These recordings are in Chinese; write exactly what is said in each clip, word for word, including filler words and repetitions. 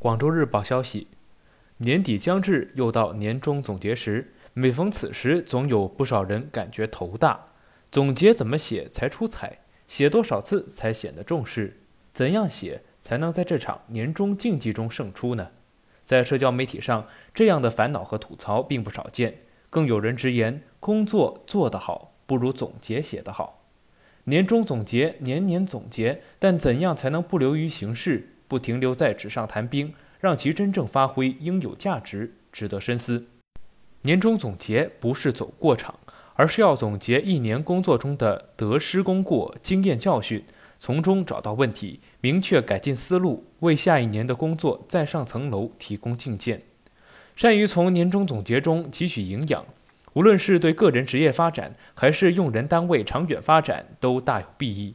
广州日报消息，年底将至，又到年终总结时，每逢此时，总有不少人感觉头大。总结怎么写才出彩？写多少次才显得重视？怎样写才能在这场年终竞技中胜出呢？在社交媒体上，这样的烦恼和吐槽并不少见，更有人直言，工作做得好，不如总结写得好。年终总结，年年总结，但怎样才能不流于形式，不停留在纸上谈兵，让其真正发挥应有价值，值得深思。年终总结不是走过场，而是要总结一年工作中的得失功过、经验教训，从中找到问题，明确改进思路，为下一年的工作再上层楼提供借鉴。善于从年终总结中汲取营养，无论是对个人职业发展，还是用人单位长远发展，都大有裨益。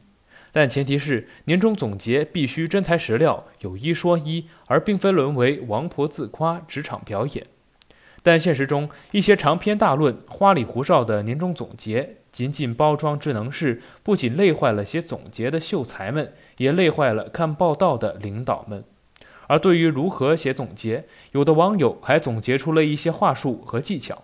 但前提是年终总结必须真材实料，有一说一，而并非沦为王婆自夸、职场表演。但现实中，一些长篇大论、花里胡哨的年终总结，仅仅包装之能事，不仅累坏了写总结的秀才们，也累坏了看报道的领导们。而对于如何写总结，有的网友还总结出了一些话术和技巧，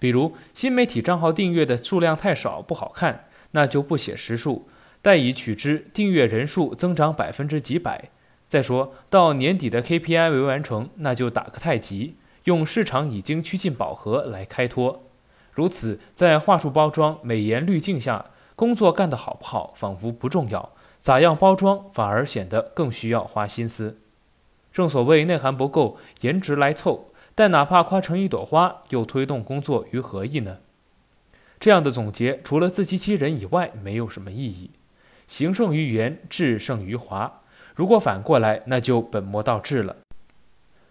比如新媒体账号订阅的数量太少不好看，那就不写实数，代以取之，订阅人数增长百分之几百。再说到年底的 K P I 未完成，那就打个太极，用市场已经趋近饱和来开脱。如此，在话术包装、美颜滤镜下，工作干得好不好仿佛不重要，咋样包装反而显得更需要花心思。正所谓内涵不够，颜值来凑，但哪怕夸成一朵花，又推动工作于何意呢？这样的总结除了自欺欺人以外没有什么意义。行胜于言，志胜于华，如果反过来，那就本末倒置了。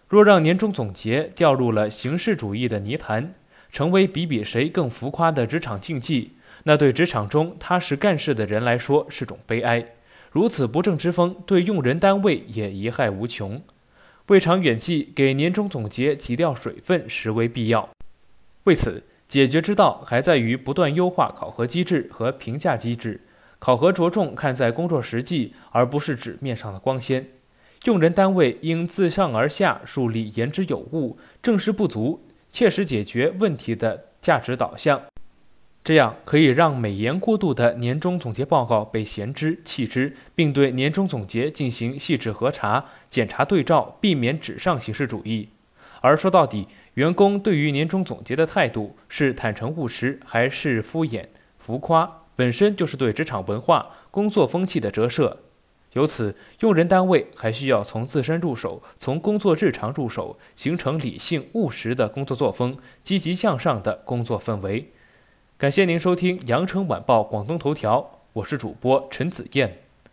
若让年终总结掉入了形式主义的泥潭，成为比比谁更浮夸的职场竞技，那对职场中踏实干事的人来说是种悲哀。如此不正之风对用人单位也贻害无穷。为长远计，给年终总结挤掉水分实为必要。为此，解决之道还在于不断优化考核机制和评价机制，考核着重看在工作实际，而不是纸面上的光鲜。用人单位应自上而下树立言之有物、正视不足、切实解决问题的价值导向，这样可以让美颜过度的年终总结报告被闲之弃之，并对年终总结进行细致核查、检查对照，避免纸上形式主义。而说到底，员工对于年终总结的态度是坦诚务实，还是敷衍浮夸，本身就是对职场文化、工作风气的折射。由此，用人单位还需要从自身入手，从工作日常入手，形成理性务实的工作作风，积极向上的工作氛围。感谢您收听《羊城晚报广东头条》，我是主播陈子燕。